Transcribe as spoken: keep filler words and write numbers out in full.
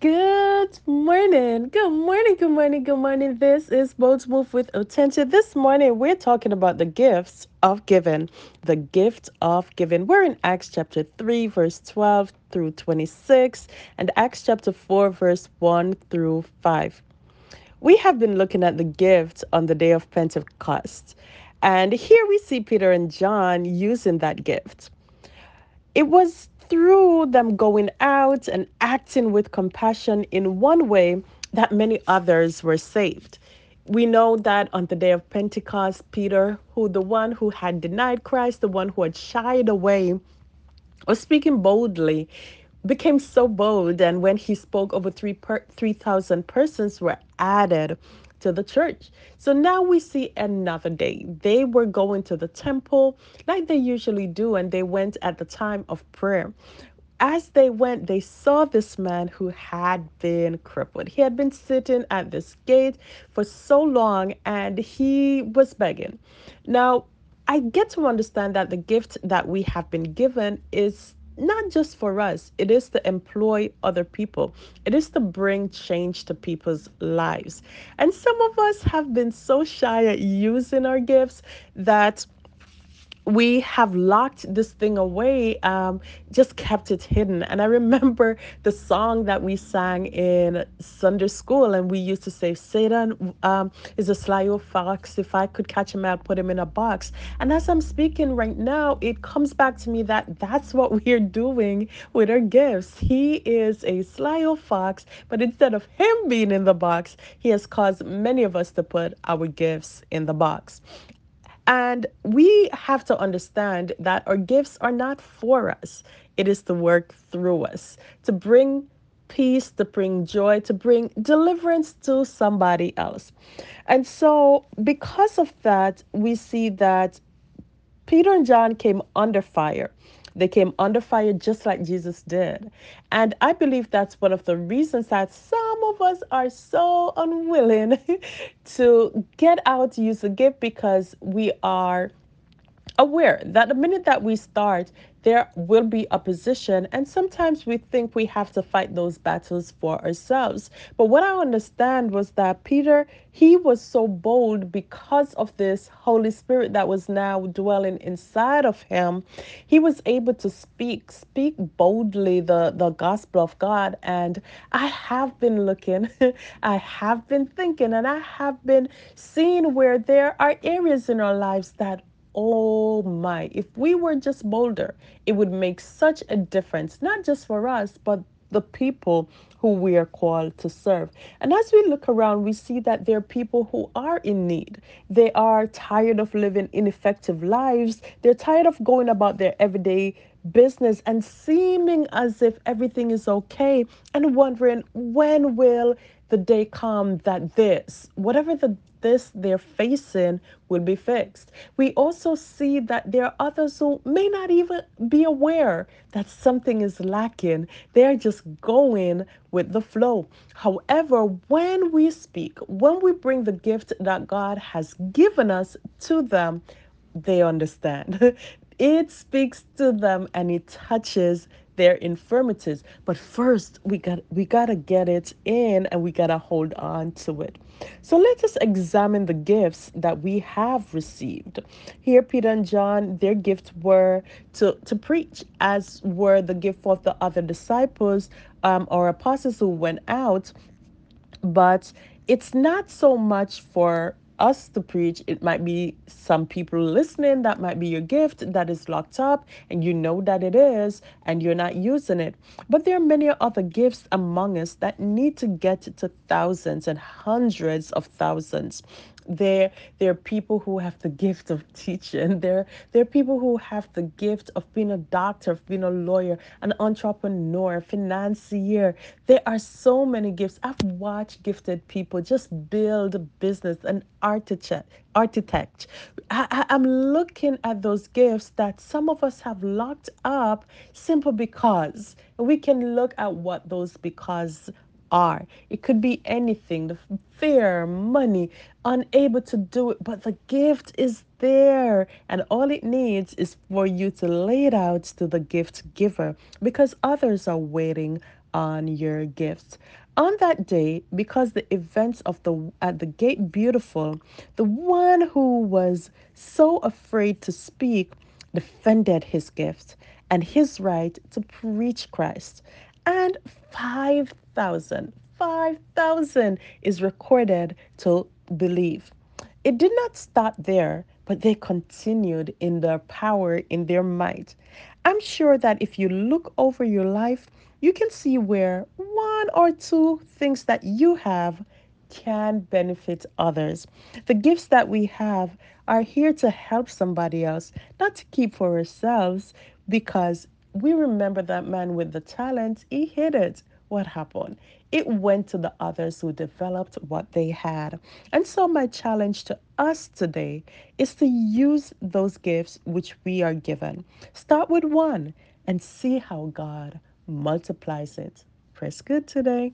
Good morning. Good morning. Good morning. Good morning. This is Bold's Move with Attention. This morning, we're talking about the gifts of giving. The gift of giving. We're in Acts chapter three, verse twelve through twenty-six, and Acts chapter four, verse one through five. We have been looking at the gift on the day of Pentecost, and here we see Peter and John using that gift. It was through them going out and acting with compassion in one way that many others were saved. We know that on the day of Pentecost, Peter, who the one who had denied Christ, the one who had shied away, was speaking boldly, became so bold, and when he spoke, over three thousand persons were added to the church. So now we see another day. They were going to the temple like they usually do, and they went at the time of prayer. As they went, they saw this man who had been crippled. He had been sitting at this gate for so long, and he was begging. Now, I get to understand that the gift that we have been given is not just for us. It is to employ other people. It is to bring change to people's lives. And some of us have been so shy at using our gifts that we have locked this thing away, um, just kept it hidden. And I remember the song that we sang in Sunday school, and we used to say, Satan um, is a sly old fox. If I could catch him, I'd put him in a box. And as I'm speaking right now, it comes back to me that that's what we're doing with our gifts. He is a sly old fox, but instead of him being in the box, he has caused many of us to put our gifts in the box. And we have to understand that our gifts are not for us. It is to work through us, to bring peace, to bring joy, to bring deliverance to somebody else. And so because of that, we see that Peter and John came under fire. They came under fire just like Jesus did. And I believe that's one of the reasons that some of us are so unwilling to get out to use the gift, because we are aware that the minute that we start, there will be opposition. And sometimes we think we have to fight those battles for ourselves. But what I understand was that Peter, he was so bold because of this Holy Spirit that was now dwelling inside of him. He was able to speak, speak boldly the, the gospel of God. And I have been looking, I have been thinking, and I have been seeing where there are areas in our lives that, oh my, if we were just bolder, it would make such a difference, not just for us, but the people who we are called to serve. And as we look around, we see that there are people who are in need. They are tired of living ineffective lives. They're tired of going about their everyday business and seeming as if everything is okay, and wondering, when will the day come that this, whatever the this they're facing, will be fixed? We also see that there are others who may not even be aware that something is lacking. They're just going with the flow. However, when we speak, when we bring the gift that God has given us to them, they understand. It speaks to them and it touches their infirmities. But first, we got we got to get it in, and we got to hold on to it. So let us examine the gifts that we have received. Here, Peter and John, their gifts were to, to preach, as were the gift of the other disciples um, or apostles who went out. But it's not so much for us to preach. It might be some people listening. That might be your gift that is locked up, and you know that it is, and you're not using it. But there are many other gifts among us that need to get to thousands and hundreds of thousands. There, there are people who have the gift of teaching. There, there are people who have the gift of being a doctor, of being a lawyer, an entrepreneur, a financier. There are so many gifts. I've watched gifted people just build a business, an architect. architect. I, I, I'm looking at those gifts that some of us have locked up simply because. And we can look at what those because are. It could be anything, the fear, money, unable to do it, but the gift is there, and all it needs is for you to lay it out to the gift giver, because others are waiting on your gifts. On that day, because the events of the at the gate beautiful, the one who was so afraid to speak defended his gift and his right to preach Christ. And five thousand, five thousand is recorded to believe. It did not stop there, but they continued in their power, in their might. I'm sure that if you look over your life, you can see where one or two things that you have can benefit others. The gifts that we have are here to help somebody else, not to keep for ourselves, because we remember that man with the talent, he hid it. What happened? It went to the others who developed what they had. And so my challenge to us today is to use those gifts which we are given. Start with one and see how God multiplies it. Press good today.